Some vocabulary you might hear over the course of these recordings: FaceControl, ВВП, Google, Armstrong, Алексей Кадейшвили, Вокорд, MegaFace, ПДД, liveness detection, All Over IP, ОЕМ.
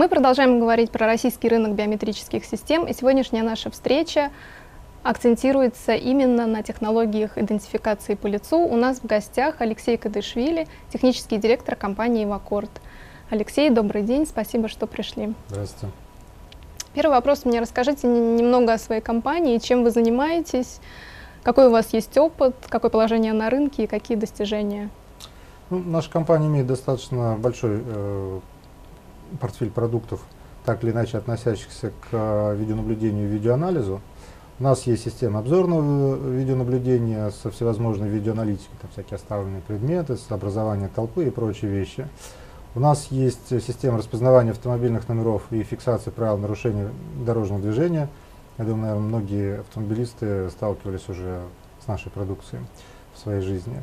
Мы продолжаем говорить про российский рынок биометрических систем, и сегодняшняя наша встреча акцентируется именно на технологиях идентификации по лицу. У нас в гостях Алексей Кадейшвили, технический директор компании «Вокорд». Алексей, добрый день, спасибо, что пришли. Здравствуйте. Первый вопрос, мне расскажите немного о своей компании, чем вы занимаетесь, какой у вас есть опыт, какое положение на рынке и какие достижения? Ну, наша компания имеет достаточно большой портфель продуктов, так или иначе относящихся к видеонаблюдению и видеоанализу. У нас есть система обзорного видеонаблюдения со всевозможной видеоаналитикой, там всякие оставленные предметы, с образованием толпы и прочие вещи. У нас есть система распознавания автомобильных номеров и фиксации правил нарушения дорожного движения. Я думаю, наверное, многие автомобилисты сталкивались уже с нашей продукцией в своей жизни.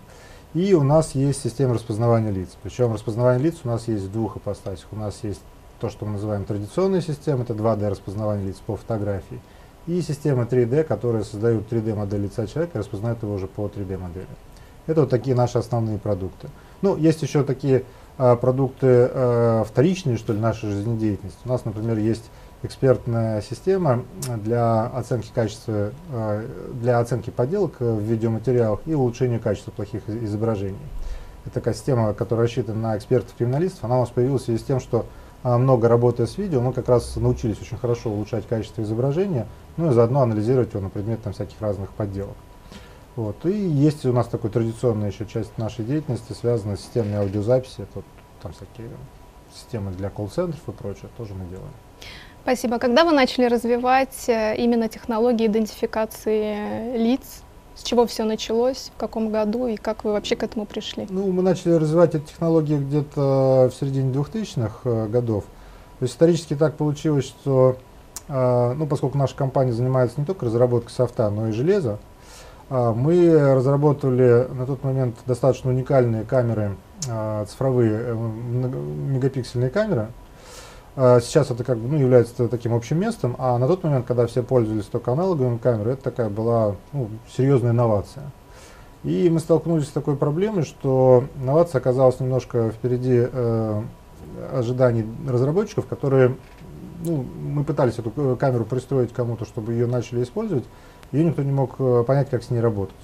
И у нас есть система распознавания лиц. Причем распознавание лиц у нас есть в двух ипостасях. У нас есть то, что мы называем традиционная система, это 2D распознавание лиц по фотографии. И системы 3D, которые создают 3D-модель лица человека и распознают его уже по 3D-модели. Это вот такие наши основные продукты. Ну, есть еще такие продукты вторичные, что ли, нашей жизнедеятельности. У нас, например, есть экспертная система для оценки качества, для оценки подделок в видеоматериалах и улучшения качества плохих изображений. Это такая система, которая рассчитана на экспертов-криминалистов. Она у нас появилась в связи с тем, что много работая с видео, мы как раз научились очень хорошо улучшать качество изображения, ну и заодно анализировать его на предмет там всяких разных подделок. Вот. И есть у нас такая традиционная еще часть нашей деятельности, связанная с системной аудиозаписи. Это вот, там всякие системы для колл-центров и прочее, тоже мы делаем. Спасибо. Когда вы начали развивать именно технологии идентификации лиц? С чего все началось, в каком году и как вы вообще к этому пришли? Ну, мы начали развивать эти технологии где-то в середине 2000-х годов. То есть исторически так получилось, что, ну, поскольку наша компания занимается не только разработкой софта, но и железа, мы разработали на тот момент достаточно уникальные камеры, цифровые мегапиксельные камеры. Сейчас это как бы, ну, является таким общим местом, а на тот момент, когда все пользовались только аналоговыми камерами, это такая была, ну, серьезная инновация. И мы столкнулись с такой проблемой, что инновация оказалась немножко впереди ожиданий разработчиков, которые, ну, мы пытались эту камеру пристроить кому-то, чтобы ее начали использовать, и никто не мог понять, как с ней работать.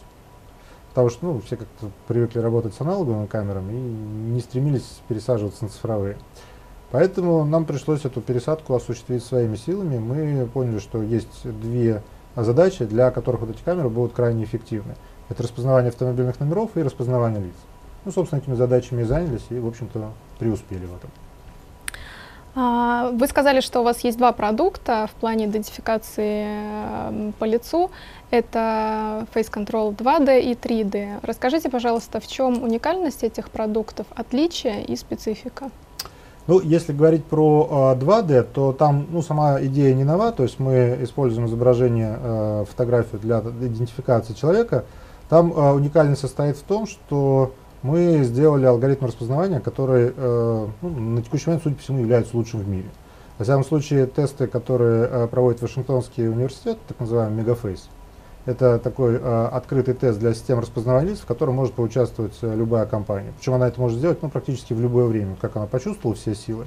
Потому что, ну, все как-то привыкли работать с аналоговыми камерами и не стремились пересаживаться на цифровые. Поэтому нам пришлось эту пересадку осуществить своими силами. Мы поняли, что есть две задачи, для которых вот эти камеры будут крайне эффективны. Это распознавание автомобильных номеров и распознавание лиц. Ну, собственно, этими задачами и занялись и, в общем-то, преуспели в этом. Вы сказали, что у вас есть два продукта в плане идентификации по лицу. Это FaceControl 2D и 3D. Расскажите, пожалуйста, в чем уникальность этих продуктов, отличие и специфика? Ну, если говорить про 2D, то там, ну, сама идея не нова, то есть мы используем изображение, фотографию для идентификации человека. Там уникальность состоит в том, что мы сделали алгоритм распознавания, который, ну, на текущий момент, судя по всему, является лучшим в мире. Во всяком случае, тесты, которые проводит Вашингтонский университет, так называемый MegaFace, это такой открытый тест для систем распознавания лиц, в котором может поучаствовать любая компания. Причем она это может сделать, ну, практически в любое время. Как она почувствовала все силы,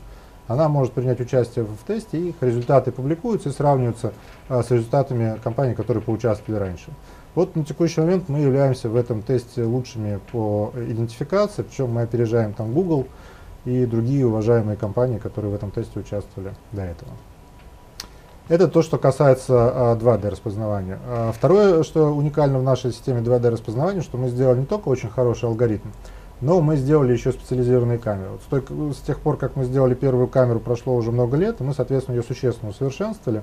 она может принять участие в тесте, их результаты публикуются и сравниваются с результатами компаний, которые поучаствовали раньше. Вот на текущий момент мы являемся в этом тесте лучшими по идентификации, причем мы опережаем там Google и другие уважаемые компании, которые в этом тесте участвовали до этого. Это то, что касается 2D распознавания. Второе, что уникально в нашей системе 2D распознавания, что мы сделали не только очень хороший алгоритм, но мы сделали еще специализированные камеры. Вот с тех пор, как мы сделали первую камеру, прошло уже много лет, и мы, соответственно, ее существенно усовершенствовали.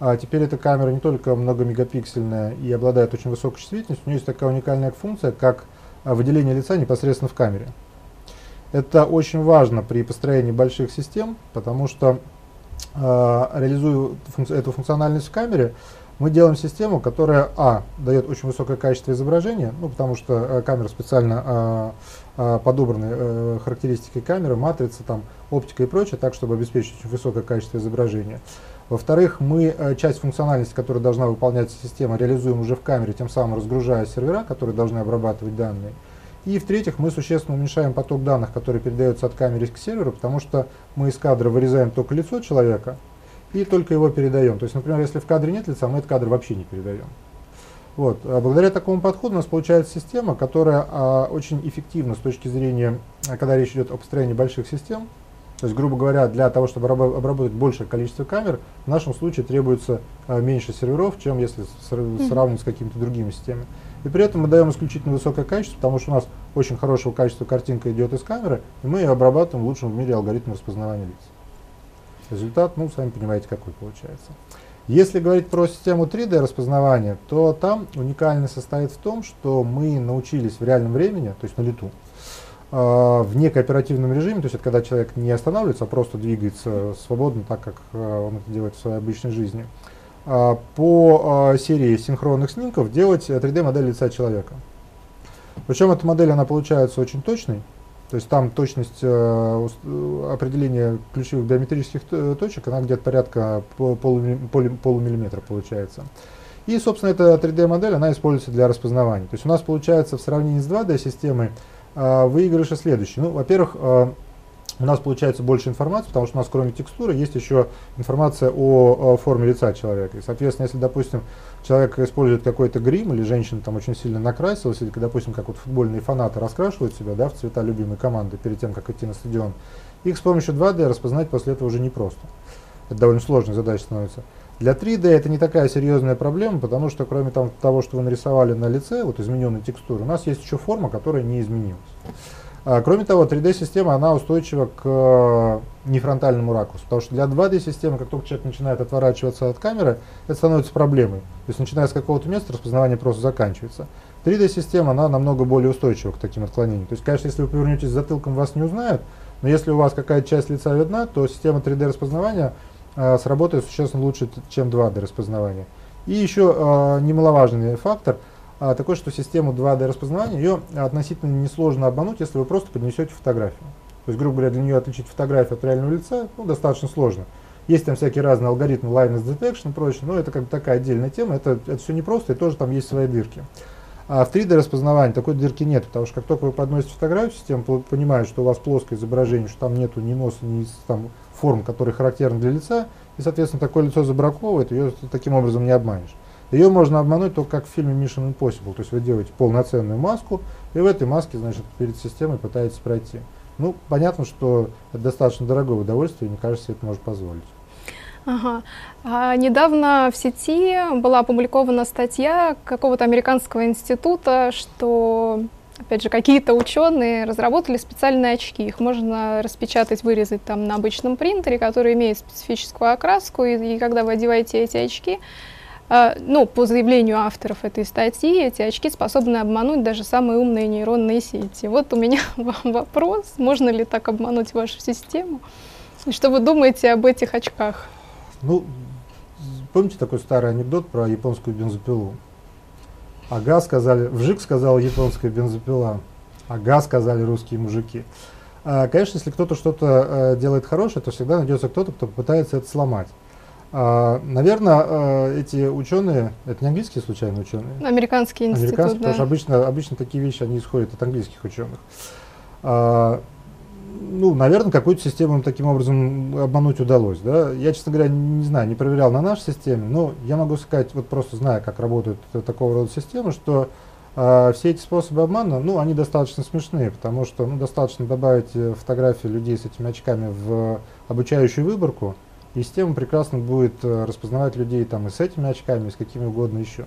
А теперь эта камера не только многомегапиксельная и обладает очень высокой чувствительностью, у нее есть такая уникальная функция, как выделение лица непосредственно в камере. Это очень важно при построении больших систем, потому что, реализуя эту функциональность в камере, мы делаем систему, которая дает очень высокое качество изображения, ну, потому что камера специально подобраны характеристики камеры, матрица, там, оптика и прочее, так, чтобы обеспечить очень высокое качество изображения. Во-вторых, мы часть функциональности, которая должна выполнять система, реализуем уже в камере, тем самым разгружая сервера, которые должны обрабатывать данные. И в-третьих, мы существенно уменьшаем поток данных, который передается от камеры к серверу, потому что мы из кадра вырезаем только лицо человека и только его передаем. То есть, например, если в кадре нет лица, мы этот кадр вообще не передаем. Вот. Благодаря такому подходу у нас получается система, которая очень эффективна с точки зрения, когда речь идет о построении больших систем. То есть, грубо говоря, для того, чтобы обработать большее количество камер, в нашем случае требуется меньше серверов, чем если сравнивать с какими-то другими системами. И при этом мы даем исключительно высокое качество, потому что у нас очень хорошего качества картинка идет из камеры, и мы ее обрабатываем лучшим в мире алгоритмом распознавания лиц. Результат, ну, сами понимаете, какой получается. Если говорить про систему 3D распознавания, то там уникальность состоит в том, что мы научились в реальном времени, то есть на лету, в некооперативном режиме, то есть это когда человек не останавливается, а просто двигается свободно, так как он это делает в своей обычной жизни, по серии синхронных снимков делать 3D-модель лица человека. Причем эта модель, она получается очень точной, то есть там точность определения ключевых биометрических точек, она где-то порядка полумиллиметра получается. И, собственно, эта 3D-модель, она используется для распознавания. То есть у нас получается в сравнении с 2D-системой выигрыши следующие. Ну, во-первых, у нас получается больше информации, потому что у нас кроме текстуры есть еще информация о форме лица человека. И, соответственно, если, допустим, человек использует какой-то грим, или женщина там очень сильно накрасилась, или, допустим, как вот футбольные фанаты раскрашивают себя, да, в цвета любимой команды перед тем, как идти на стадион, их с помощью 2D распознать после этого уже непросто. Это довольно сложная задача становится. Для 3D это не такая серьезная проблема, потому что кроме того, что вы нарисовали на лице, вот измененную текстуру, у нас есть еще форма, которая не изменилась. Кроме того, 3D-система, она устойчива к нефронтальному ракурсу, потому что для 2D-системы, как только человек начинает отворачиваться от камеры, это становится проблемой. То есть, начиная с какого-то места, распознавание просто заканчивается. 3D-система, она намного более устойчива к таким отклонениям. То есть, конечно, если вы повернетесь затылком, вас не узнают, но если у вас какая-то часть лица видна, то система 3D-распознавания сработает существенно лучше, чем 2D-распознавание. И еще немаловажный фактор – такое, что систему 2D распознавания, ее относительно несложно обмануть, если вы просто поднесете фотографию. То есть, грубо говоря, для нее отличить фотографию от реального лица, ну, достаточно сложно. Есть там всякие разные алгоритмы, liveness detection и прочее, но это как бы такая отдельная тема, это все непросто, и тоже там есть свои дырки. А в 3D распознавании такой дырки нет, потому что как только вы подносите фотографию, система понимает, что у вас плоское изображение, что там нету ни носа, ни там, форм, которые характерны для лица, и, соответственно, такое лицо забраковывает, ее таким образом не обманешь. Ее можно обмануть только как в фильме Mission Impossible. То есть вы делаете полноценную маску, и в этой маске, значит, перед системой пытаетесь пройти. Ну, понятно, что это достаточно дорогое удовольствие, и мне кажется, это может позволить. Ага. Недавно в сети была опубликована статья какого-то американского института, что, опять же, какие-то ученые разработали специальные очки. Их можно распечатать, вырезать там на обычном принтере, который имеет специфическую окраску, и когда вы одеваете эти очки, ну, по заявлению авторов этой статьи, эти очки способны обмануть даже самые умные нейронные сети. Вот у меня вам вопрос, можно ли так обмануть вашу систему? И что вы думаете об этих очках? Ну, помните такой старый анекдот про японскую бензопилу? Ага, сказали, вжик сказала японская бензопила, ага, сказали русские мужики. Конечно, если кто-то что-то делает хорошее, то всегда найдется кто-то, кто попытается это сломать. Наверное, эти ученые, это не английские случайно ученые? Американские институты. Американские, да. Потому что обычно такие вещи, они исходят от английских ученых. Ну, наверное, какую-то систему им таким образом обмануть удалось. Да? Я, честно говоря, не знаю, не проверял на нашей системе, но я могу сказать, вот просто зная, как работают такого рода системы, что все эти способы обмана, ну, они достаточно смешные, потому что ну, достаточно добавить фотографии людей с этими очками в обучающую выборку, и система прекрасно будет распознавать людей там, и с этими очками, и с какими угодно еще.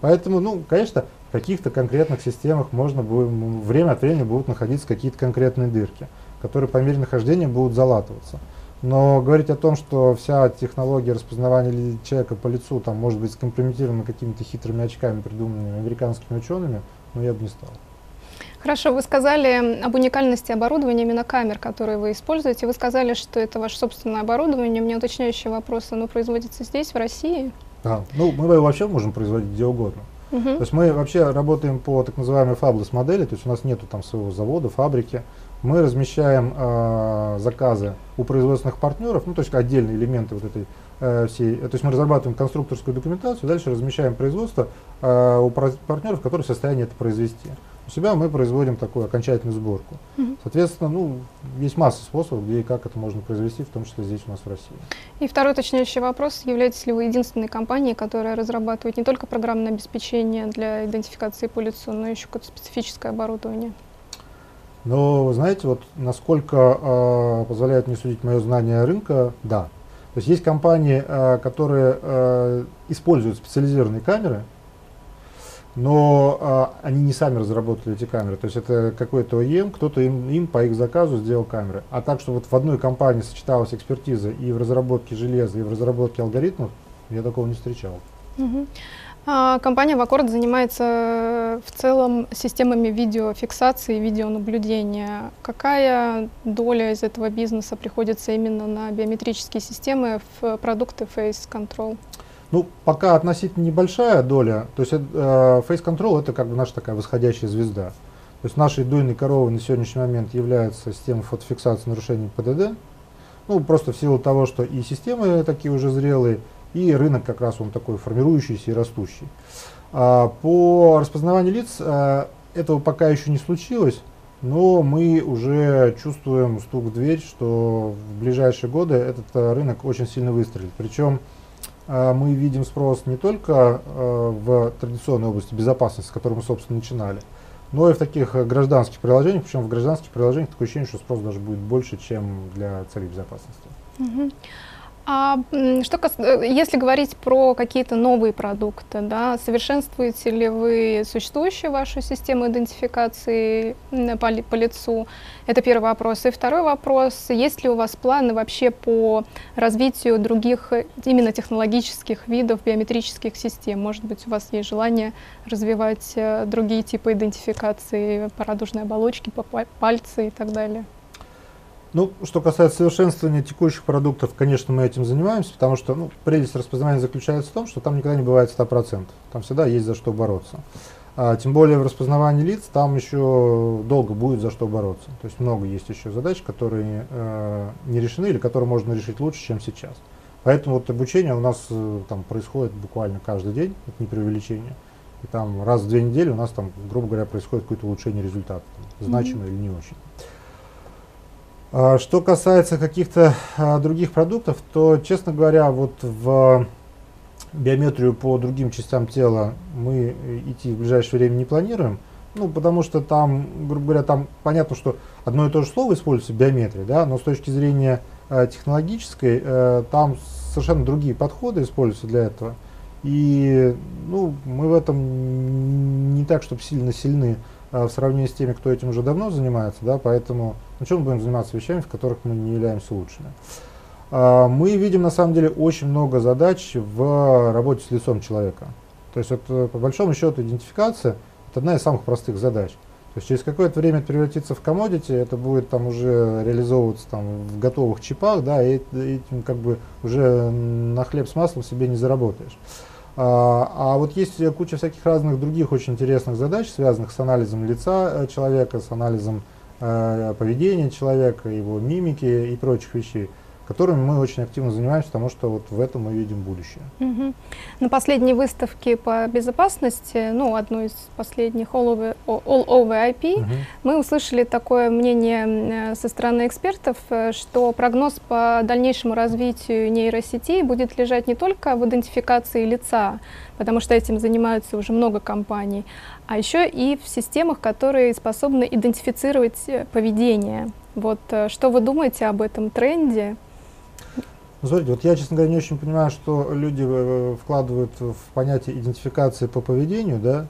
Поэтому, ну, конечно, в каких-то конкретных системах можно будет, время от времени будут находиться какие-то конкретные дырки, которые по мере нахождения будут залатываться. Но говорить о том, что вся технология распознавания человека по лицу там, может быть скомпрометирована какими-то хитрыми очками, придуманными американскими учеными, ну, я бы не стал. Хорошо, вы сказали об уникальности оборудования, именно камер, которые вы используете. Вы сказали, что это ваше собственное оборудование. У меня уточняющий вопрос, оно производится здесь, в России? Да, ну мы его вообще можем производить где угодно. То есть мы вообще работаем по так называемой фаблес модели, то есть у нас нету там своего завода, фабрики. Мы размещаем заказы у производственных партнеров, ну то есть отдельные элементы вот этой всей, то есть мы разрабатываем конструкторскую документацию, дальше размещаем производство у партнеров, которые в состоянии это произвести. У себя мы производим такую окончательную сборку. Соответственно, ну, есть масса способов, где и как это можно произвести, в том числе здесь у нас в России. И второй уточняющий вопрос. Являетесь ли вы единственной компанией, которая разрабатывает не только программное обеспечение для идентификации по лицу, но еще какое-то специфическое оборудование? Ну, вы знаете, вот насколько позволяет мне судить мое знание рынка, да. То есть есть компании, которые используют специализированные камеры, но они не сами разработали эти камеры, то есть это какой-то ОЕМ, кто-то им по их заказу сделал камеры. А так, что вот в одной компании сочеталась экспертиза и в разработке железа, и в разработке алгоритмов, я такого не встречал. Компания Вокорд занимается в целом системами видеофиксации и видеонаблюдения. Какая доля из этого бизнеса приходится именно на биометрические системы в продукты FaceControl? Ну, пока относительно небольшая доля, то есть FaceControl это как бы наша такая восходящая звезда. То есть нашей дойной коровой на сегодняшний момент является система фотофиксации нарушений ПДД. Ну, просто в силу того, что и системы такие уже зрелые, и рынок как раз он такой формирующийся и растущий. По распознаванию лиц этого пока еще не случилось, но мы уже чувствуем стук в дверь, что в ближайшие годы этот рынок очень сильно выстрелит. Причем мы видим спрос не только в традиционной области безопасности, с которой мы, собственно, начинали, но и в таких гражданских приложениях, причем в гражданских приложениях такое ощущение, что спрос даже будет больше, чем для целей безопасности. А если говорить про какие-то новые продукты, да, совершенствуете ли вы существующую вашу систему идентификации по лицу? Это первый вопрос. И второй вопрос, есть ли у вас планы вообще по развитию других именно технологических видов биометрических систем? Может быть, у вас есть желание развивать другие типы идентификации, парадужные оболочки, пальцы и так далее? Ну, что касается совершенствования текущих продуктов, конечно, мы этим занимаемся, потому что ну, прелесть распознавания заключается в том, что там никогда не бывает 100%, там всегда есть за что бороться. Тем более в распознавании лиц там еще долго будет за что бороться. То есть много есть еще задач, которые не решены или которые можно решить лучше, чем сейчас. Поэтому вот обучение у нас там происходит буквально каждый день, это не преувеличение. И там раз в 2 недели у нас там, грубо говоря, происходит какое-то улучшение результата, значимое или не очень. Что касается каких-то других продуктов, то, честно говоря, вот в биометрию по другим частям тела мы идти в ближайшее время не планируем, ну, потому что там, грубо говоря, там понятно, что одно и то же слово используется в биометрии, да, но с точки зрения технологической там совершенно другие подходы используются для этого, и ну, мы в этом не так, чтобы сильно сильны в сравнении с теми, кто этим уже давно занимается, да, поэтому ну, чем мы будем заниматься вещами, в которых мы не являемся лучшими. Мы видим, на самом деле, очень много задач в работе с лицом человека. То есть, вот, по большому счету, идентификация – это одна из самых простых задач. То есть, через какое-то время это превратится в commodity, это будет там уже реализовываться там, в готовых чипах, да, и этим как бы уже на хлеб с маслом себе не заработаешь. А вот есть куча всяких разных других очень интересных задач, связанных с анализом лица человека, с анализом поведения человека, его мимики и прочих вещей, которыми мы очень активно занимаемся, потому что вот в этом мы видим будущее. На последней выставке по безопасности, ну, одной из последних All Over IP, мы услышали такое мнение со стороны экспертов, что прогноз по дальнейшему развитию нейросетей будет лежать не только в идентификации лица, потому что этим занимаются уже много компаний, а еще и в системах, которые способны идентифицировать поведение. Вот что вы думаете об этом тренде? Смотрите, вот я, честно говоря, не очень понимаю, что люди вкладывают в понятие идентификации по поведению, да,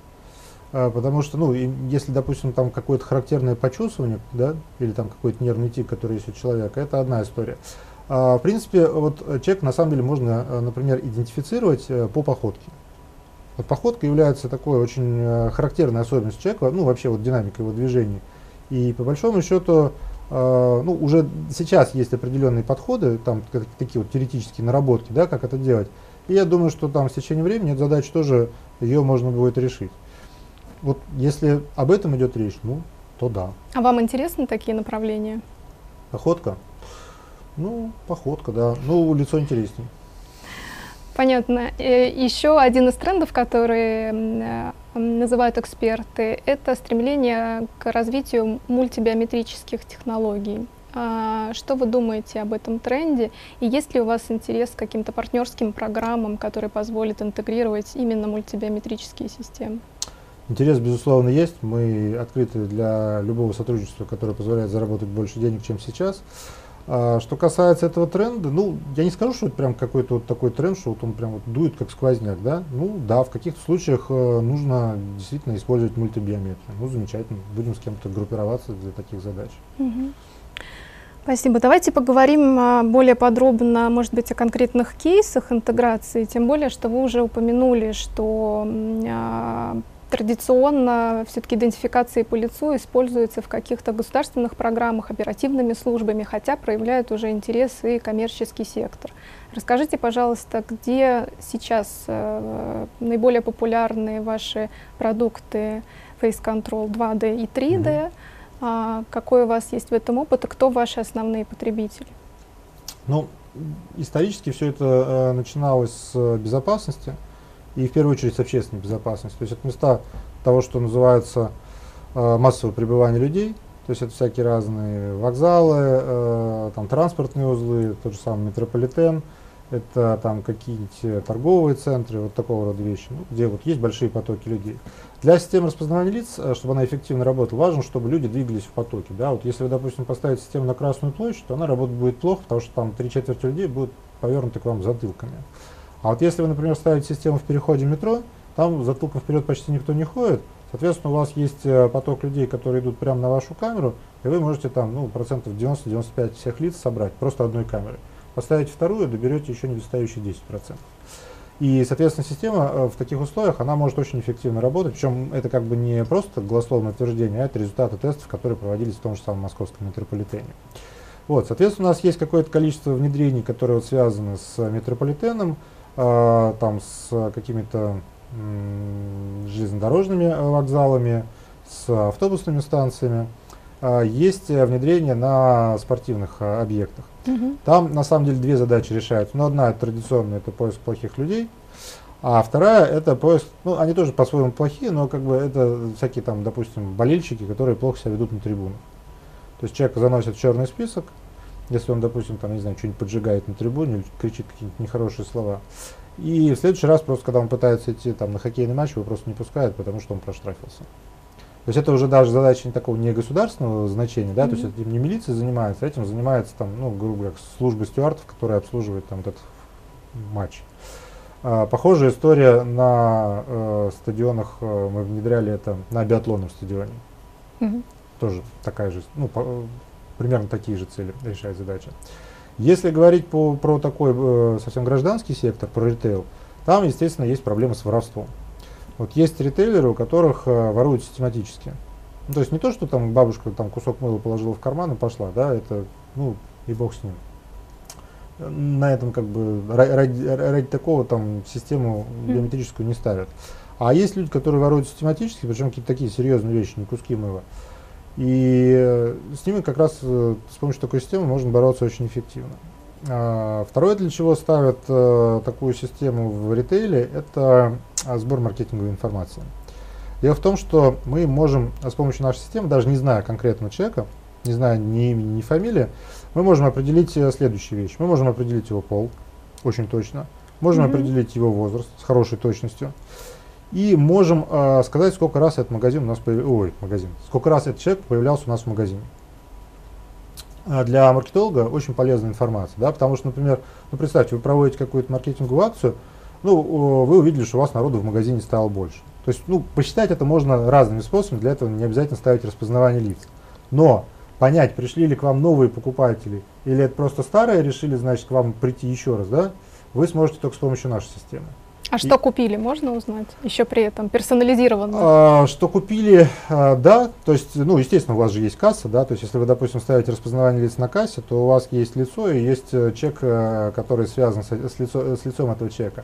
потому что, ну, если, допустим, там какое-то характерное почувствование, да, или там какой-то нервный тик, который есть у человека, это одна история. В принципе, вот человек, на самом деле, можно, например, идентифицировать по походке. Вот походка является такой очень характерной особенностью человека, ну, вообще, вот динамика его движений. И по большому счету, ну, уже сейчас есть определенные подходы, там такие вот теоретические наработки, да, как это делать. И я думаю, что там с течением времени эту задачу тоже ее можно будет решить. Вот если об этом идет речь, ну, то да. А вам интересны такие направления? Походка? Ну, походка, да. Ну, лицо интереснее. Понятно. Еще один из трендов, который называют эксперты, это стремление к развитию мультибиометрических технологий. Что вы думаете об этом тренде? И есть ли у вас интерес к каким-то партнерским программам, которые позволят интегрировать именно мультибиометрические системы? Интерес, безусловно, есть. Мы открыты для любого сотрудничества, которое позволяет заработать больше денег, чем сейчас. Что касается этого тренда, ну, я не скажу, что это прям какой-то вот такой тренд, что вот он прям вот дует как сквозняк, да? Ну, да, в каких-то случаях нужно действительно использовать мультибиометрию. Ну, замечательно, будем с кем-то группироваться для таких задач. Угу. Спасибо. Давайте поговорим более подробно, может быть, о конкретных кейсах интеграции, тем более, что вы уже упомянули, что традиционно все-таки идентификации по лицу используются в каких-то государственных программах, оперативными службами, хотя проявляют уже интерес и коммерческий сектор. Расскажите, пожалуйста, где сейчас наиболее популярны ваши продукты FaceControl 2D и 3D, какой у вас есть в этом опыт и кто ваши основные потребители? Ну, исторически все это начиналось с безопасности. И в первую очередь с общественной безопасностью. То есть это места того, что называется массовое пребывание людей. То есть это всякие разные вокзалы, там, транспортные узлы, тот же самый метрополитен, это там какие-нибудь торговые центры, вот такого рода вещи, ну, где вот есть большие потоки людей. Для системы распознавания лиц, чтобы она эффективно работала, важно, чтобы люди двигались в потоке. Да? Вот если вы, допустим, поставите систему на Красную площадь, то она работать будет плохо, потому что там 3/4 людей будут повернуты к вам затылками. А вот если вы, например, ставите систему в переходе метро, там затылком вперед почти никто не ходит, соответственно, у вас есть поток людей, которые идут прямо на вашу камеру, и вы можете там, ну, 90–95% всех лиц собрать просто одной камерой. Поставите вторую, доберете еще недостающие 10%. И, соответственно, система в таких условиях, она может очень эффективно работать, причем это как бы не просто голословное утверждение, а это результаты тестов, которые проводились в том же самом московском метрополитене. Вот, соответственно, у нас есть какое-то количество внедрений, которые вот связаны с метрополитеном, там с какими-то железнодорожными вокзалами, с автобусными станциями. Есть внедрение на спортивных объектах. Там на самом деле две задачи решаются. Но одна традиционная — это поиск плохих людей, а вторая — это поиск, ну, они тоже по-своему плохие, но как бы это всякие там, допустим, болельщики, которые плохо себя ведут на трибунах. То есть человека заносят в черный список, если он, допустим, там, не знаю, что-нибудь поджигает на трибуне или кричит какие-нибудь нехорошие слова. И в следующий раз, просто когда он пытается идти там на хоккейный матч, его просто не пускают, потому что он проштрафился. То есть это уже даже задача такого не государственного значения, да, то есть этим не милиция занимается, этим занимается там, ну, грубо говоря, служба стюардов, которая обслуживает там этот матч. Похожая история на стадионах, мы внедряли это на биатлонном стадионе. Тоже такая же, ну, примерно такие же цели решает задача. Если говорить про такой совсем гражданский сектор, про ритейл, там, естественно, есть проблемы с воровством. Вот есть ритейлеры, у которых воруют систематически. Ну, то есть не то, что там бабушка там кусок мыла положила в карман и пошла, да, это, ну, и бог с ним. На этом как бы ради такого там систему биометрическую не ставят. А есть люди, которые воруют систематически, причем какие-то такие серьезные вещи, не куски мыла. И с ними как раз с помощью такой системы можно бороться очень эффективно. Второе, для чего ставят такую систему в ритейле, это сбор маркетинговой информации. Дело в том, что мы можем с помощью нашей системы, даже не зная конкретного человека, не зная ни имени, ни фамилии, мы можем определить следующие вещи. Мы можем определить его пол очень точно, можем определить его возраст с хорошей точностью. И можем сказать, сколько раз этот магазин у нас сколько раз этот человек появлялся у нас в магазине. Для маркетолога очень полезная информация, да, потому что, например, ну, представьте, вы проводите какую-то маркетинговую акцию, ну, вы увидели, что у вас народу в магазине стало больше. То есть, ну, посчитать это можно разными способами, для этого не обязательно ставить распознавание лиц. Но понять, пришли ли к вам новые покупатели, или это просто старые решили, значит, к вам прийти еще раз, да, вы сможете только с помощью нашей системы. А что купили, можно узнать? Еще при этом персонализированно. Что купили, да. То есть, ну, естественно, у вас же есть касса, да. То есть, если вы, допустим, ставите распознавание лиц на кассе, то у вас есть лицо и есть чек, который связан с лицом этого чека.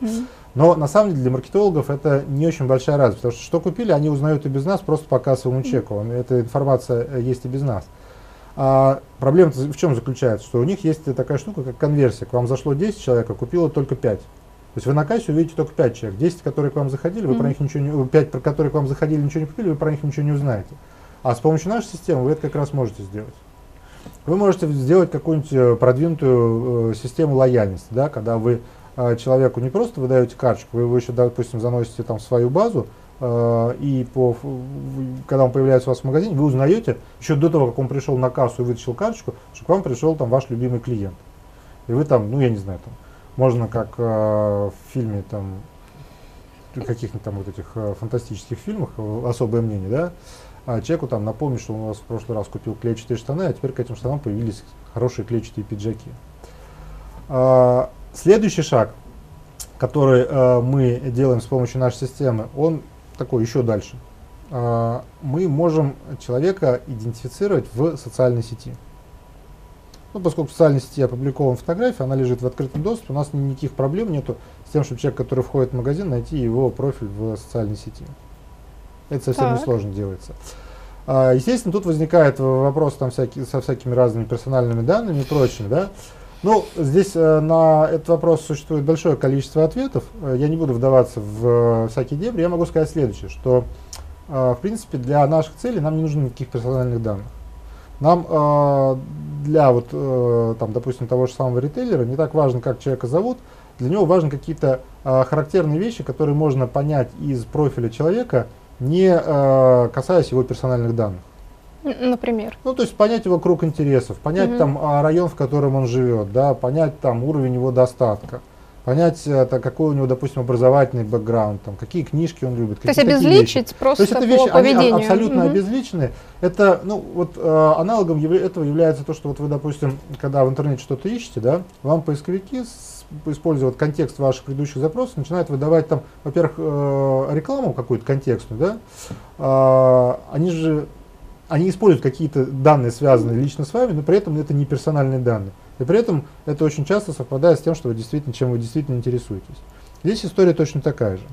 Но на самом деле для маркетологов это не очень большая разница, потому что что купили, они узнают и без нас, просто по кассовому чеку. Эта информация есть и без нас. Проблема в чем заключается? Что у них есть такая штука, как конверсия. К вам зашло 10 человек, а купило только 5. То есть вы на кассе увидите только 5 человек. 10, которые к вам заходили, вы про них ничего не, 5, которые к вам заходили, ничего не купили, вы про них ничего не узнаете. А с помощью нашей системы вы это как раз можете сделать. Вы можете сделать какую-нибудь продвинутую систему лояльности, да, когда вы человеку не просто выдаете карточку, вы его еще, допустим, заносите там в свою базу, и когда он появляется у вас в магазине, вы узнаете еще до того, как он пришел на кассу и вытащил карточку, что к вам пришел там ваш любимый клиент. И вы там, ну я не знаю, там, можно как в фильме там, каких-нибудь там вот этих фантастических фильмах, особое мнение, да, человеку там напомнить, что он у вас в прошлый раз купил клетчатые штаны, а теперь к этим штанам появились хорошие клетчатые пиджаки. Следующий шаг, который мы делаем с помощью нашей системы, он такой еще дальше. Мы можем человека идентифицировать в социальной сети. Ну, поскольку в социальной сети опубликована фотография, она лежит в открытом доступе, у нас никаких проблем нету с тем, чтобы человек, который входит в магазин, найти его профиль в социальной сети. Это совсем так несложно делается. Естественно, тут возникает вопрос там, со всякими разными персональными данными и прочим. Да? Ну, здесь на этот вопрос существует большое количество ответов. Я не буду вдаваться в всякие дебри. Я могу сказать следующее, что, в принципе, для наших целей нам не нужны никаких персональных данных. Нам для, вот, там, допустим, того же самого ритейлера не так важно, как человека зовут. Для него важны какие-то характерные вещи, которые можно понять из профиля человека, не касаясь его персональных данных. Например? Ну, то есть понять его круг интересов, понять там район, в котором он живет, да, понять там уровень его достатка, понять, какой у него, допустим, образовательный бэкграунд, там, какие книжки он любит. То есть обезличить вещи. Просто то есть это вещи, по поведению. Они абсолютно обезличены. Это, ну, вот, аналогом этого является то, что вот вы, допустим, когда в интернете что-то ищете, да, вам поисковики, используя вот контекст ваших предыдущих запросов, начинают выдавать там, во-первых, рекламу какую-то контекстную, да, они используют какие-то данные, связанные лично с вами, но при этом это не персональные данные. И при этом это очень часто совпадает с тем, что вы действительно, чем вы действительно интересуетесь. Здесь история точно такая же.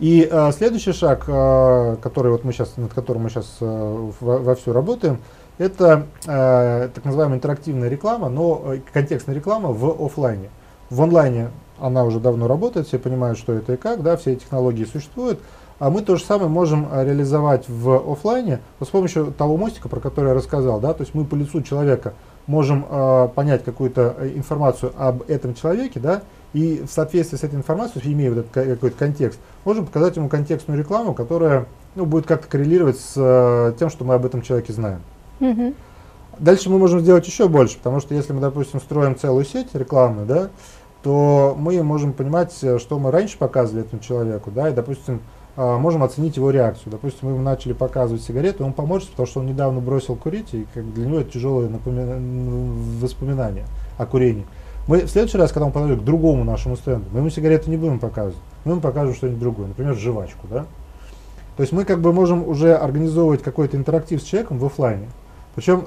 И следующий шаг, который вот мы сейчас, над которым мы сейчас вовсю работаем, это так называемая интерактивная реклама, но контекстная реклама в офлайне. В онлайне она уже давно работает, все понимают, что это и как, да, все технологии существуют. А мы то же самое можем реализовать в офлайне вот с помощью того мостика, про который я рассказал. Да? То есть мы по лицу человека можем понять какую-то информацию об этом человеке, да? И в соответствии с этой информацией, имея вот этот какой-то контекст, можем показать ему контекстную рекламу, которая, ну, будет как-то коррелировать с тем, что мы об этом человеке знаем. Дальше мы можем сделать еще больше, потому что если мы, допустим, строим целую сеть рекламную, да, то мы можем понимать, что мы раньше показывали этому человеку, да, и, допустим, можем оценить его реакцию. Допустим, мы ему начали показывать сигареты, он поморщится, потому что он недавно бросил курить, и для него это тяжелое воспоминание о курении. Мы в следующий раз, когда он подойдет к другому нашему стенду, мы ему сигареты не будем показывать, мы ему покажем что-нибудь другое, например, жвачку. Да? То есть мы как бы можем уже организовывать какой-то интерактив с человеком в офлайне. Причем,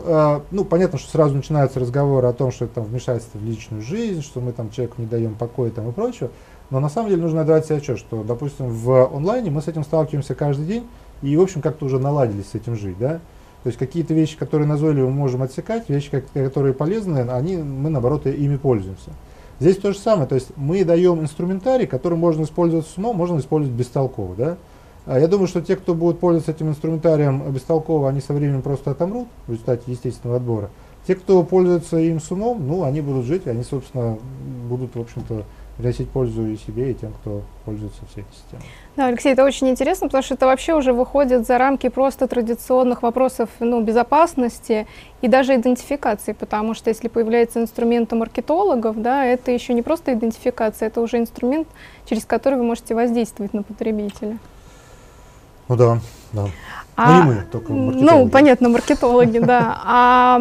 ну, понятно, что сразу начинаются разговоры о том, что это там вмешательство в личную жизнь, что мы там человеку не даем покоя там, и прочего. Но на самом деле нужно отдавать себе отчет, что, допустим, в онлайне мы с этим сталкиваемся каждый день и, в общем, как-то уже наладились с этим жить, да? То есть какие-то вещи, которые назойливы, мы можем отсекать, вещи, которые полезны, мы, наоборот, ими пользуемся. Здесь то же самое, то есть мы даем инструментарий, который можно использовать с умом, можно использовать бестолково, да? Я думаю, что те, кто будут пользоваться этим инструментарием бестолково, они со временем просто отомрут в результате естественного отбора. Те, кто пользуется им с умом, ну, они будут жить, и они, собственно, будут, в общем-то, приносить пользу и себе, и тем, кто пользуется всей этой системой. Да, Алексей, это очень интересно, потому что это вообще уже выходит за рамки просто традиционных вопросов, ну, безопасности и даже идентификации, потому что если появляется инструмент у маркетологов, да, это еще не просто идентификация, это уже инструмент, через который вы можете воздействовать на потребителя. Ну да, да. Ну, не мы, только маркетологи. Ну, понятно, маркетологи, да.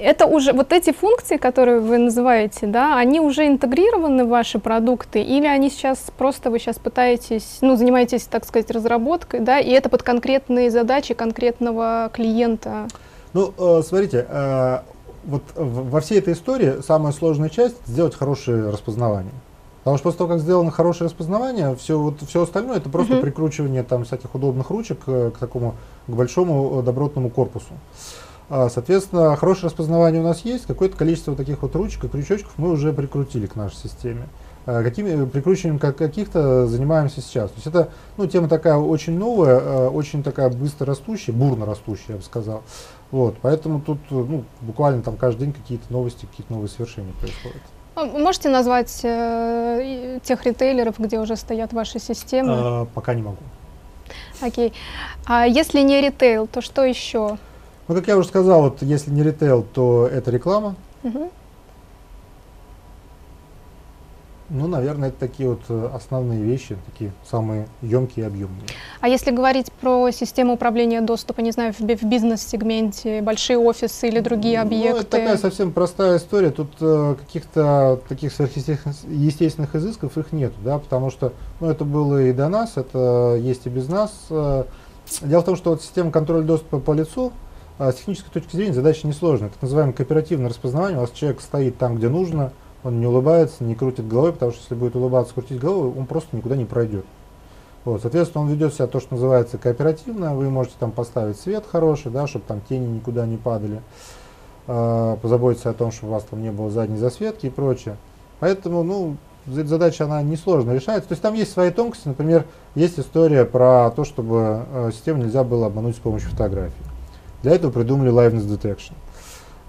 Это уже, вот эти функции, которые вы называете, да, они уже интегрированы в ваши продукты, или они сейчас просто, вы сейчас пытаетесь, ну, занимаетесь, так сказать, разработкой, да, и это под конкретные задачи конкретного клиента? Ну, смотрите, вот во всей этой истории самая сложная часть – сделать хорошее распознавание. Потому что после того, как сделано хорошее распознавание, все остальное это просто прикручивание там всяких удобных ручек к большому добротному корпусу. Соответственно, хорошее распознавание у нас есть, какое-то количество вот таких вот ручек и крючочков мы уже прикрутили к нашей системе. Прикручиванием каких-то занимаемся сейчас. То есть это, ну, тема такая очень новая, очень такая быстро растущая, бурно растущая, я бы сказал. Вот, поэтому тут, ну, буквально там каждый день какие-то новости, какие-то новые свершения происходят. Можете назвать тех ритейлеров, где уже стоят ваши системы? Пока не могу. Окей. А если не ритейл, то что еще? Ну, как я уже сказал, вот если не ритейл, то это реклама. Ну, наверное, это такие вот основные вещи, такие самые емкие и объемные. А если говорить про систему управления доступа, не знаю, в бизнес-сегменте, большие офисы или другие объекты? Ну, это такая совсем простая история. Тут каких-то таких сверхъестественных изысков их нет, да, потому что, ну, это было и до нас, это есть и без нас. Дело в том, что вот система контроля доступа по лицу, с технической точки зрения задача несложная. Так называемое кооперативное распознавание. У вас человек стоит там, где нужно. Он не улыбается, не крутит головой, потому что если будет улыбаться, крутить головой, он просто никуда не пройдет. Вот, соответственно, он ведет себя то, что называется кооперативно. Вы можете там поставить свет хороший, да, чтобы там тени никуда не падали, позаботиться о том, чтобы у вас там не было задней засветки и прочее. Поэтому, ну, задача, она несложно решается. То есть там есть свои тонкости. Например, есть история про то, чтобы систему нельзя было обмануть с помощью фотографий. Для этого придумали liveness detection.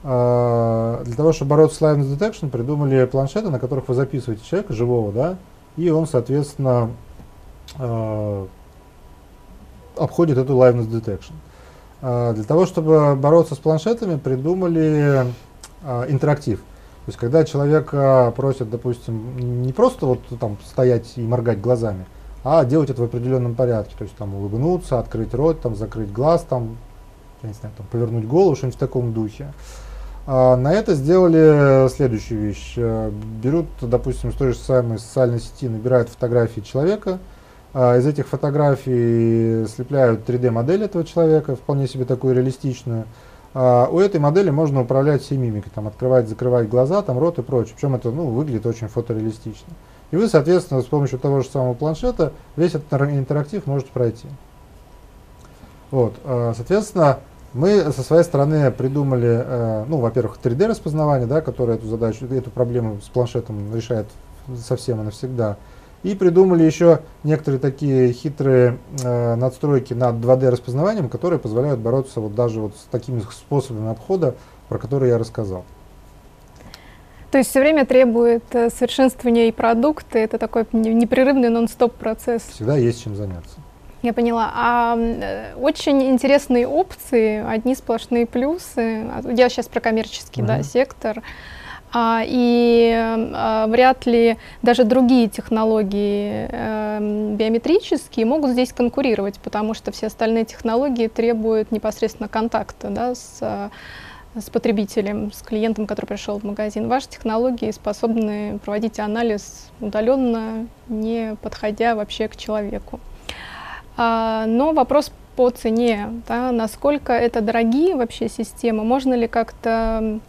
Для того, чтобы бороться с liveness detection, придумали планшеты, на которых вы записываете человека живого, да, и он, соответственно, обходит эту liveness detection. Для того, чтобы бороться с планшетами, придумали интерактив. То есть, когда человека просят, допустим, не просто вот там стоять и моргать глазами, а делать это в определенном порядке. То есть, там улыбнуться, открыть рот, там, закрыть глаз, там, я не знаю, там, повернуть голову, что-нибудь в таком духе. На это сделали следующую вещь. Берут, допустим, с той же самой социальной сети, набирают фотографии человека. Из этих фотографий слепляют 3D-модель этого человека, вполне себе такую реалистичную. У этой модели можно управлять всей мимикой, там, открывать, закрывать глаза, там, рот и прочее. Причем это, ну, выглядит очень фотореалистично. И вы, соответственно, с помощью того же самого планшета весь этот интерактив можете пройти. Вот, соответственно, мы со своей стороны придумали, ну, во-первых, 3D-распознавание, да, которое эту задачу, эту проблему с планшетом решает совсем и навсегда. И придумали еще некоторые такие хитрые надстройки над 2D-распознаванием, которые позволяют бороться вот даже вот с такими способами обхода, про которые я рассказал. То есть все время требует совершенствования и продукта, это такой непрерывный нон-стоп процесс. Всегда есть чем заняться. Я поняла. Очень интересные опции, одни сплошные плюсы. Я сейчас про коммерческий да, сектор. Вряд ли даже другие технологии биометрические могут здесь конкурировать, потому что все остальные технологии требуют непосредственно контакта, да, с потребителем, с клиентом, который пришел в магазин. Ваши технологии способны проводить анализ удаленно, не подходя вообще к человеку. Но вопрос по цене, да, насколько это дорогие вообще системы, можно ли как-то,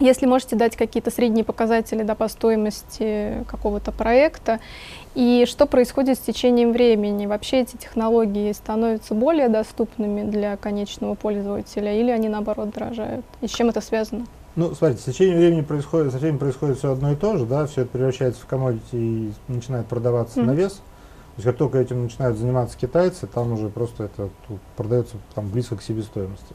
если можете дать какие-то средние показатели, да, по стоимости какого-то проекта, и что происходит с течением времени, вообще эти технологии становятся более доступными для конечного пользователя или они наоборот дорожают, и с чем это связано? Ну, смотрите, с течением времени происходит, со временем происходит все одно и то же, да, все это превращается в commodity и начинает продаваться на вес. То есть, как только этим начинают заниматься китайцы, там уже просто это продается там близко к себестоимости.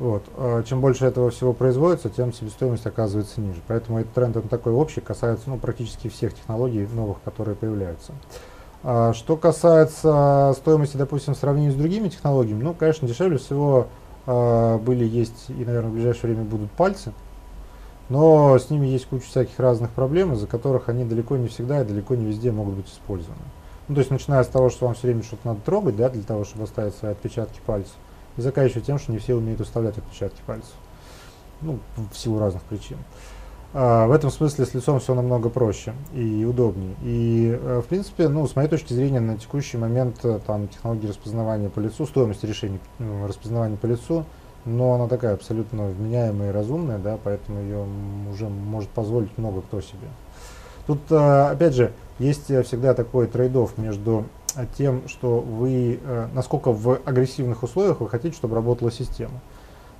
Вот. Чем больше этого всего производится, тем себестоимость оказывается ниже. Поэтому этот тренд, он такой общий, касается, ну, практически всех технологий новых, которые появляются. Что касается стоимости, допустим, в сравнении с другими технологиями, ну, конечно, дешевле всего были, есть и, наверное, в ближайшее время будут пальцы. Но с ними есть куча всяких разных проблем, из-за которых они далеко не всегда и далеко не везде могут быть использованы. Ну, то есть, начиная с того, что вам все время что-то надо трогать, да, для того, чтобы оставить свои отпечатки пальцев, и заканчивая тем, что не все умеют оставлять отпечатки пальцев. Ну, в силу разных причин. В этом смысле с лицом все намного проще и удобнее. И, в принципе, ну, с моей точки зрения, на текущий момент там технологии распознавания по лицу, стоимость решений распознавания по лицу, но она такая абсолютно вменяемая и разумная, да, поэтому ее уже может позволить много кто себе. Тут, опять же, есть всегда такой трейд-офф между тем, что вы, насколько в агрессивных условиях вы хотите, чтобы работала система.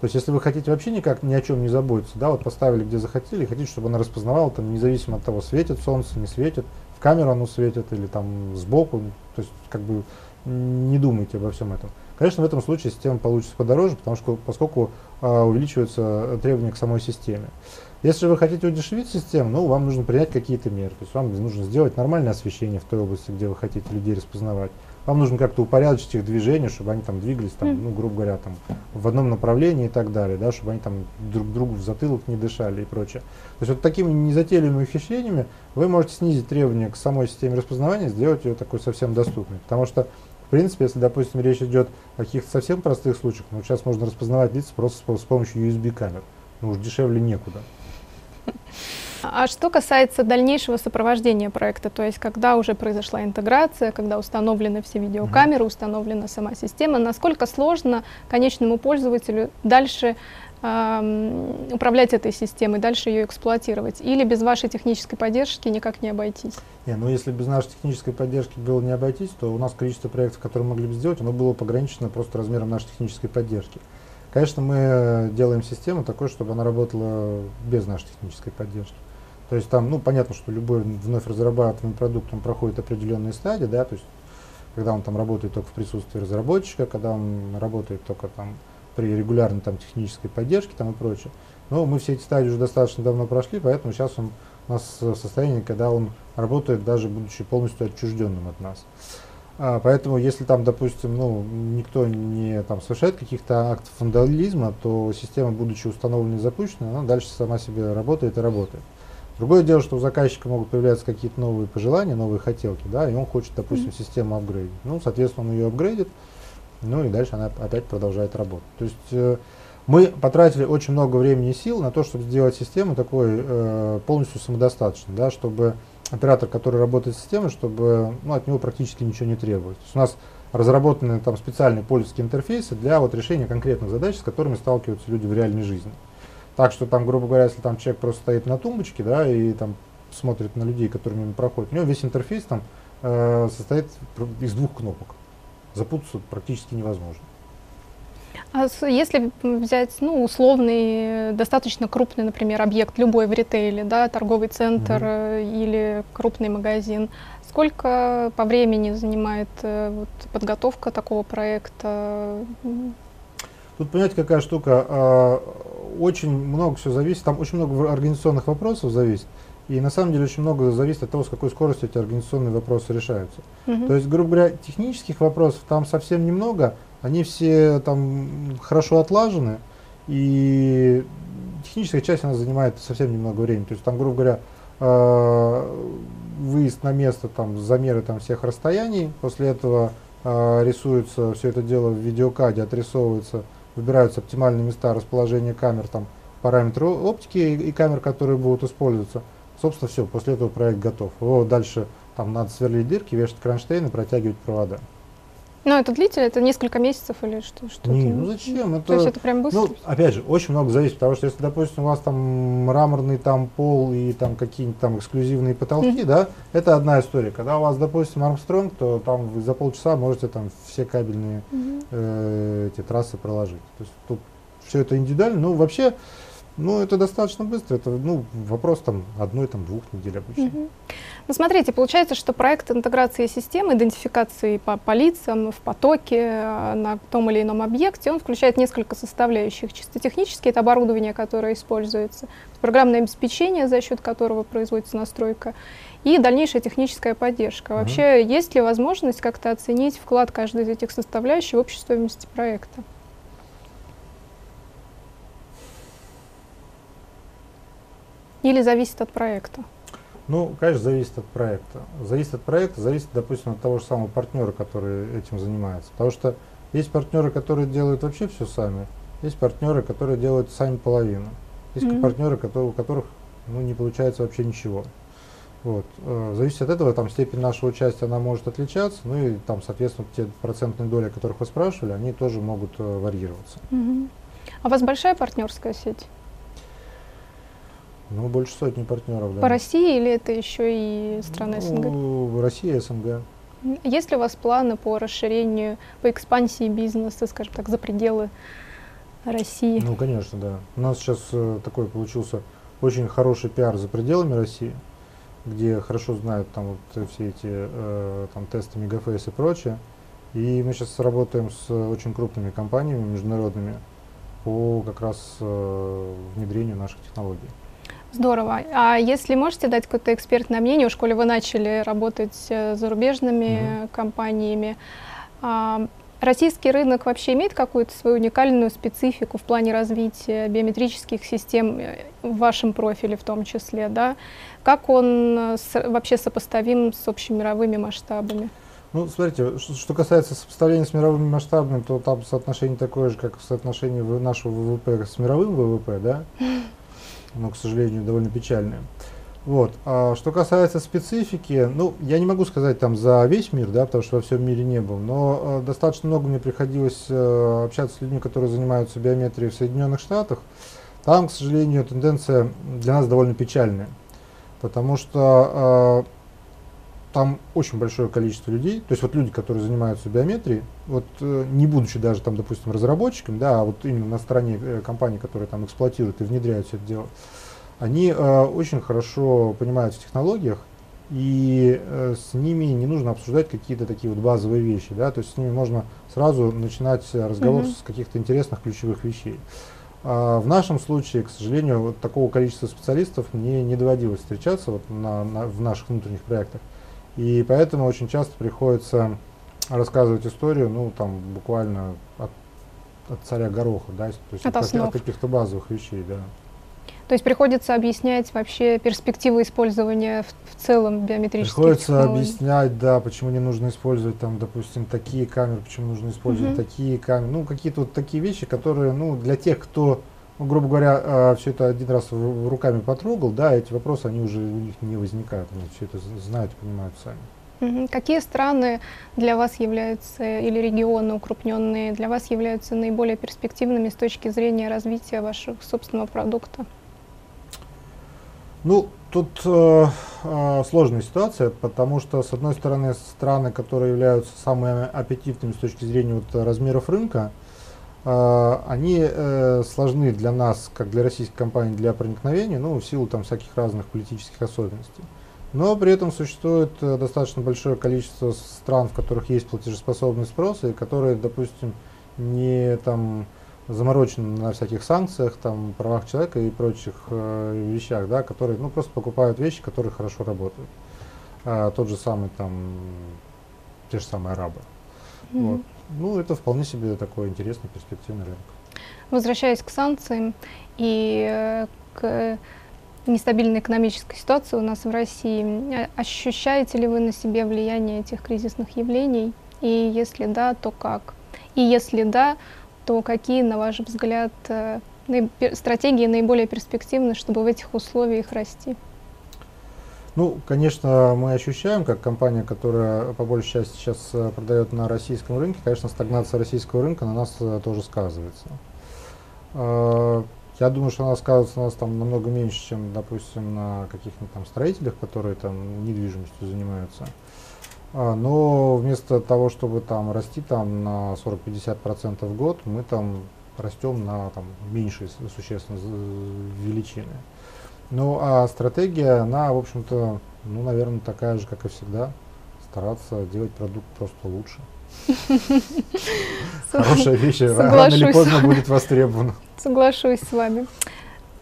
То есть, если вы хотите вообще никак ни о чем не заботиться, да, вот поставили где захотели, хотите, чтобы она распознавала, там, независимо от того, светит солнце, не светит, в камеру оно светит или там сбоку, то есть, как бы, не думайте обо всем этом. Конечно, в этом случае система получится подороже, потому что, поскольку увеличиваются требования к самой системе. Если вы хотите удешевить систему, ну, вам нужно принять какие-то меры. То есть, вам нужно сделать нормальное освещение в той области, где вы хотите людей распознавать. Вам нужно как-то упорядочить их движение, чтобы они там двигались, там, ну, грубо говоря, там, в одном направлении и так далее, да, чтобы они там друг другу в затылок не дышали и прочее. То есть вот такими незатейливыми ухищрениями вы можете снизить требования к самой системе распознавания, сделать ее такой совсем доступной. Потому что, в принципе, если, допустим, речь идет о каких-то совсем простых случаях, ну, сейчас можно распознавать лица просто с помощью USB-камер, ну, уж дешевле некуда. А что касается дальнейшего сопровождения проекта, то есть когда уже произошла интеграция, когда установлены все видеокамеры, установлена сама система, насколько сложно конечному пользователю дальше управлять этой системой, дальше ее эксплуатировать? Или без вашей технической поддержки никак не обойтись? Не, ну если без нашей технической поддержки было не обойтись, то у нас количество проектов, которые мы могли бы сделать, оно было пограничено просто размером нашей технической поддержки. Конечно, мы делаем систему такой, чтобы она работала без нашей технической поддержки. То есть там, ну, понятно, что любой вновь разрабатываемый продукт, он проходит определенные стадии, да, то есть когда он там работает только в присутствии разработчика, когда он работает только там при регулярной там технической поддержке там и прочее. Но мы все эти стадии уже достаточно давно прошли, поэтому сейчас он у нас в состоянии, когда он работает, даже будучи полностью отчужденным от нас. Поэтому, если там, допустим, ну, никто не там совершает каких-то актов вандализма, то система, будучи установлена и запущена, она дальше сама себе работает и работает. Другое дело, что у заказчика могут появляться какие-то новые пожелания, новые хотелки, да, и он хочет, допустим, систему апгрейдить. Ну, соответственно, он ее апгрейдит, ну и дальше она опять продолжает работать. То есть мы потратили очень много времени и сил на то, чтобы сделать систему такой полностью самодостаточной, да, чтобы оператор, который работает с системой, чтобы, ну, от него практически ничего не требовать. То есть у нас разработаны там специальные пользовательские интерфейсы для вот решения конкретных задач, с которыми сталкиваются люди в реальной жизни. Так что там, грубо говоря, если там человек просто стоит на тумбочке, да, и там смотрит на людей, которые мимо проходят, у него весь интерфейс там состоит из двух кнопок. Запутаться практически невозможно. А если взять, ну, условный, достаточно крупный, например, объект, любой в ритейле, да, торговый центр или крупный магазин, сколько по времени занимает вот, подготовка такого проекта? Тут, понимаете, какая штука, очень много все зависит, там очень много организационных вопросов зависит. И на самом деле очень много зависит от того, с какой скоростью эти организационные вопросы решаются. То есть, грубо говоря, технических вопросов там совсем немного, они все там хорошо отлажены, и техническая часть она занимает совсем немного времени. То есть там, грубо говоря, выезд на место, там, замеры там, всех расстояний, после этого рисуется все это дело в видеокаде, отрисовывается, выбираются оптимальные места расположения камер, там, параметры оптики и камер, которые будут использоваться. Собственно, все, после этого проект готов. Его дальше там надо сверлить дырки, вешать кронштейны, протягивать провода. Но это длительно, это несколько месяцев или что-то? Не, ну зачем? Это, то есть это прям быстро? Ну, опять же, очень много зависит, потому что если, допустим, у вас там мраморный там пол и там какие-нибудь там эксклюзивные потолки, да, это одна история. Когда у вас, допустим, Armstrong, то там вы за полчаса можете там все кабельные эти трассы проложить. То есть тут все это индивидуально, но вообще, ну, это достаточно быстро, это, ну, вопрос там одной, там, двух недель обычно. Ну, смотрите, получается, что проект интеграции системы, идентификации по лицам, в потоке, на том или ином объекте, он включает несколько составляющих. Чисто технически это оборудование, которое используется, программное обеспечение, за счет которого производится настройка, и дальнейшая техническая поддержка. Вообще, есть ли возможность как-то оценить вклад каждой из этих составляющих в общую стоимость проекта? Или зависит от проекта? Ну, конечно, зависит от проекта. Зависит от проекта, зависит, допустим, от того же самого партнера, который этим занимается. Потому что есть партнеры, которые делают вообще все сами, есть партнеры, которые делают сами половину, есть партнеры, у которых, ну, не получается вообще ничего. Вот. Зависит от этого, там степень нашего участия, она может отличаться, ну и там, соответственно, те процентные доли, о которых вы спрашивали, они тоже могут варьироваться. А у вас большая партнерская сеть? Ну, больше сотни партнеров. Да. По России или это еще и страна СНГ? Ну, Россия, СНГ. Есть ли у вас планы по расширению, по экспансии бизнеса, скажем так, за пределы России. Ну, конечно, да. У нас сейчас такой получился очень хороший пиар за пределами России, где хорошо знают там вот все эти там, тесты MegaFace и прочее. И мы сейчас работаем с очень крупными компаниями международными по как раз внедрению наших технологий. Здорово. А если можете дать какое-то экспертное мнение, уж коли вы начали работать с зарубежными компаниями, российский рынок вообще имеет какую-то свою уникальную специфику в плане развития биометрических систем в вашем профиле в том числе, да? Как он вообще сопоставим с общемировыми масштабами? Ну, смотрите, что касается сопоставления с мировыми масштабами, то там соотношение такое же, как соотношение нашего ВВП с мировым ВВП, да? Но, к сожалению, довольно печальное. Вот. А что касается специфики, ну, я не могу сказать там за весь мир, да, потому что во всем мире не был, но достаточно много мне приходилось общаться с людьми, которые занимаются биометрией в Соединенных Штатах. Там, к сожалению, тенденция для нас довольно печальная, потому что там очень большое количество людей, то есть вот люди, которые занимаются биометрией, вот не будучи даже там, допустим, разработчиком, да, а вот именно на стороне компаний, которые там эксплуатируют и внедряют все это дело, они очень хорошо понимают в технологиях, и с ними не нужно обсуждать какие-то такие вот базовые вещи, да, то есть с ними можно сразу начинать разговор с каких-то интересных ключевых вещей. В нашем случае, к сожалению, вот такого количества специалистов мне не доводилось встречаться вот в наших внутренних проектах, и поэтому очень часто приходится рассказывать историю, ну, там, буквально от царя гороха, да, то есть от каких-то базовых вещей, да. То есть приходится объяснять вообще перспективы использования в целом биометрических технологий. Объяснять, да, почему не нужно использовать, там, допустим, такие камеры, почему нужно использовать такие камеры. Ну, какие-то вот такие вещи, которые, ну, для тех, кто, ну, грубо говоря, все это один раз руками потрогал, да, эти вопросы, они уже у них не возникают. Они все это знают, понимают сами. Какие страны для вас являются, или регионы укрупненные, для вас являются наиболее перспективными с точки зрения развития вашего собственного продукта? Ну, тут сложная ситуация, потому что, с одной стороны, страны, которые являются самыми аппетитными с точки зрения вот, размеров рынка, они сложны для нас, как для российских компаний, для проникновения, ну, в силу там всяких разных политических особенностей. Но при этом существует достаточно большое количество стран, в которых есть платежеспособный спрос, и которые, допустим, не там заморочены на всяких санкциях, там, правах человека и прочих вещах, да, которые, ну, просто покупают вещи, которые хорошо работают. Тот же самый, там, те же самые арабы. Вот. Ну, это вполне себе такой интересный, перспективный рынок. Возвращаясь к санкциям и к нестабильной экономической ситуации у нас в России, ощущаете ли вы на себе влияние этих кризисных явлений? И если да, то как? И если да, то какие, на ваш взгляд, стратегии наиболее перспективны, чтобы в этих условиях расти? Ну, конечно, мы ощущаем, как компания, которая по большей части сейчас продает на российском рынке, конечно, стагнация российского рынка на нас тоже сказывается. Я думаю, что она сказывается на нас там намного меньше, чем, допустим, на каких-нибудь там строителях, которые там недвижимостью занимаются. Но вместо того, чтобы там расти там на 40-50% в год, мы там растем на там меньшие существенно величины. Ну, а стратегия, она, в общем-то, ну, наверное, такая же, как и всегда, стараться делать продукт просто лучше. Хорошая вещь, рано или поздно будет востребована. Соглашусь с вами.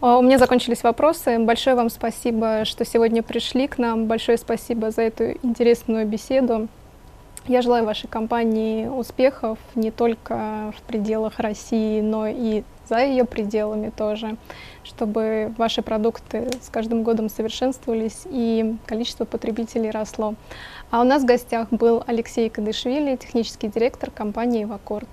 У меня закончились вопросы. Большое вам спасибо, что сегодня пришли к нам. Большое спасибо за эту интересную беседу. Я желаю вашей компании успехов не только в пределах России, но и за ее пределами тоже, чтобы ваши продукты с каждым годом совершенствовались и количество потребителей росло. А у нас в гостях был Алексей Кадейшвили, технический директор компании «Вокорд».